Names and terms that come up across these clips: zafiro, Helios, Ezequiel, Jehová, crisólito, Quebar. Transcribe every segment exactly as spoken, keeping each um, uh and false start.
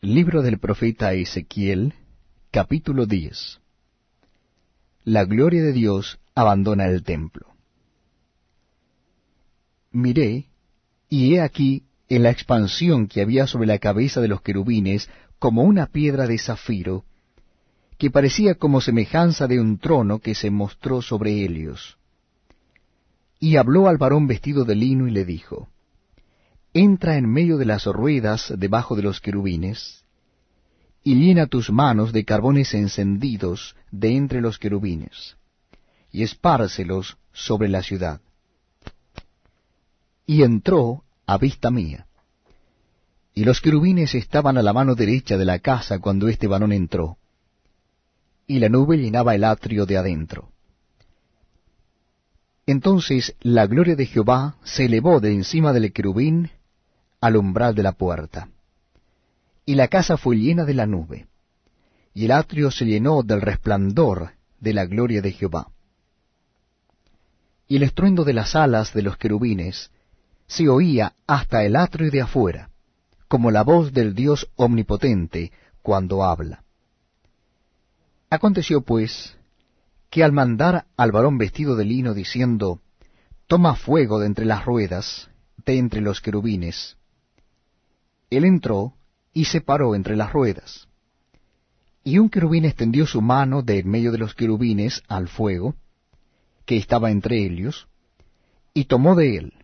Libro del profeta Ezequiel, capítulo diez. La gloria de Dios abandona el templo. Miré, y he aquí en la expansión que había sobre la cabeza de los querubines como una piedra de zafiro, que parecía como semejanza de un trono que se mostró sobre Helios. Y habló al varón vestido de lino y le dijo: Entra en medio de las ruedas debajo de los querubines, y llena tus manos de carbones encendidos de entre los querubines, y espárcelos sobre la ciudad. Y entró a vista mía, y los querubines estaban a la mano derecha de la casa cuando este varón entró, y la nube llenaba el atrio de adentro. Entonces la gloria de Jehová se elevó de encima del querubín al umbral de la puerta, y la casa fue llena de la nube, y el atrio se llenó del resplandor de la gloria de Jehová. Y el estruendo de las alas de los querubines se oía hasta el atrio de afuera, como la voz del Dios omnipotente cuando habla. Aconteció pues que al mandar al varón vestido de lino diciendo: Toma fuego de entre las ruedas, de entre los querubines, él entró y se paró entre las ruedas. Y un querubín extendió su mano de en medio de los querubines al fuego, que estaba entre ellos, y tomó de él,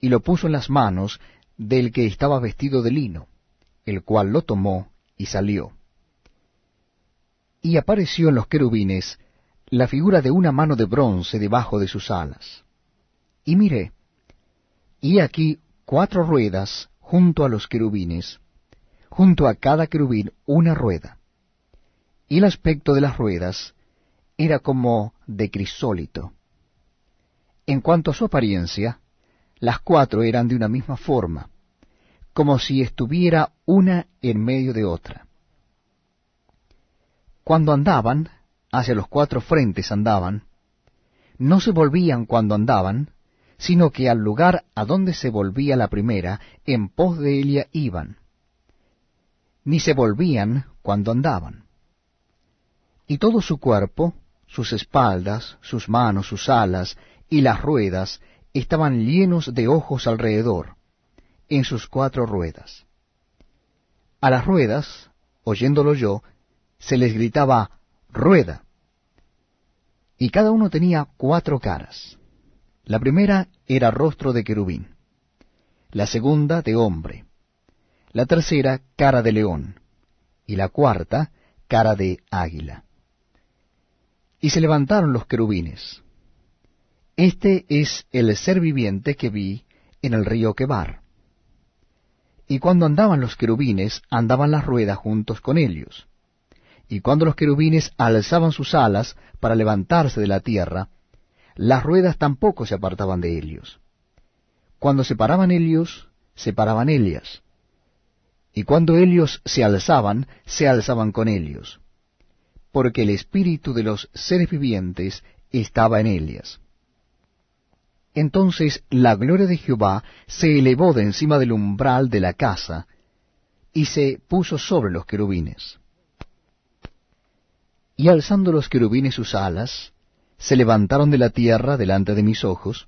y lo puso en las manos del que estaba vestido de lino, el cual lo tomó y salió. Y apareció en los querubines la figura de una mano de bronce debajo de sus alas. Y miré, y aquí cuatro ruedas junto a los querubines, junto a cada querubín una rueda. Y el aspecto de las ruedas era como de crisólito. En cuanto a su apariencia, las cuatro eran de una misma forma, como si estuviera una en medio de otra. Cuando andaban, hacia los cuatro frentes andaban, no se volvían cuando andaban, sino que al lugar a donde se volvía la primera, en pos de ella iban, ni se volvían cuando andaban. Y todo su cuerpo, sus espaldas, sus manos, sus alas y las ruedas estaban llenos de ojos alrededor, en sus cuatro ruedas. A las ruedas, oyéndolo yo, se les gritaba: Rueda. Y cada uno tenía cuatro caras. La primera era rostro de querubín, la segunda de hombre, la tercera cara de león, y la cuarta cara de águila. Y se levantaron los querubines. Este es el ser viviente que vi en el río Quebar. Y cuando andaban los querubines, andaban las ruedas juntos con ellos. Y cuando los querubines alzaban sus alas para levantarse de la tierra, las ruedas tampoco se apartaban de ellos. Cuando se paraban ellos, se paraban ellas. Y cuando ellos se alzaban, se alzaban con ellos. Porque el espíritu de los seres vivientes estaba en ellas. Entonces la gloria de Jehová se elevó de encima del umbral de la casa, y se puso sobre los querubines. Y alzando los querubines sus alas, se levantaron de la tierra delante de mis ojos.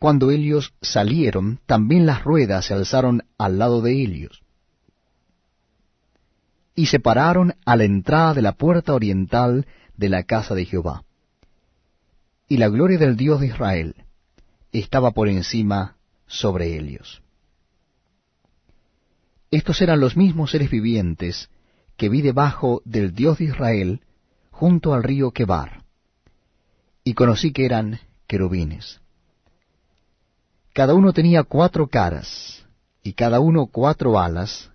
Cuando ellos salieron, también las ruedas se alzaron al lado de ellos. Y se pararon a la entrada de la puerta oriental de la casa de Jehová. Y la gloria del Dios de Israel estaba por encima sobre ellos. Estos eran los mismos seres vivientes que vi debajo del Dios de Israel, junto al río Quebar, y conocí que eran querubines. Cada uno tenía cuatro caras, y cada uno cuatro alas,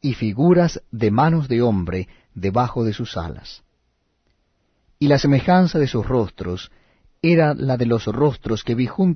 y figuras de manos de hombre debajo de sus alas. Y la semejanza de sus rostros era la de los rostros que vi junto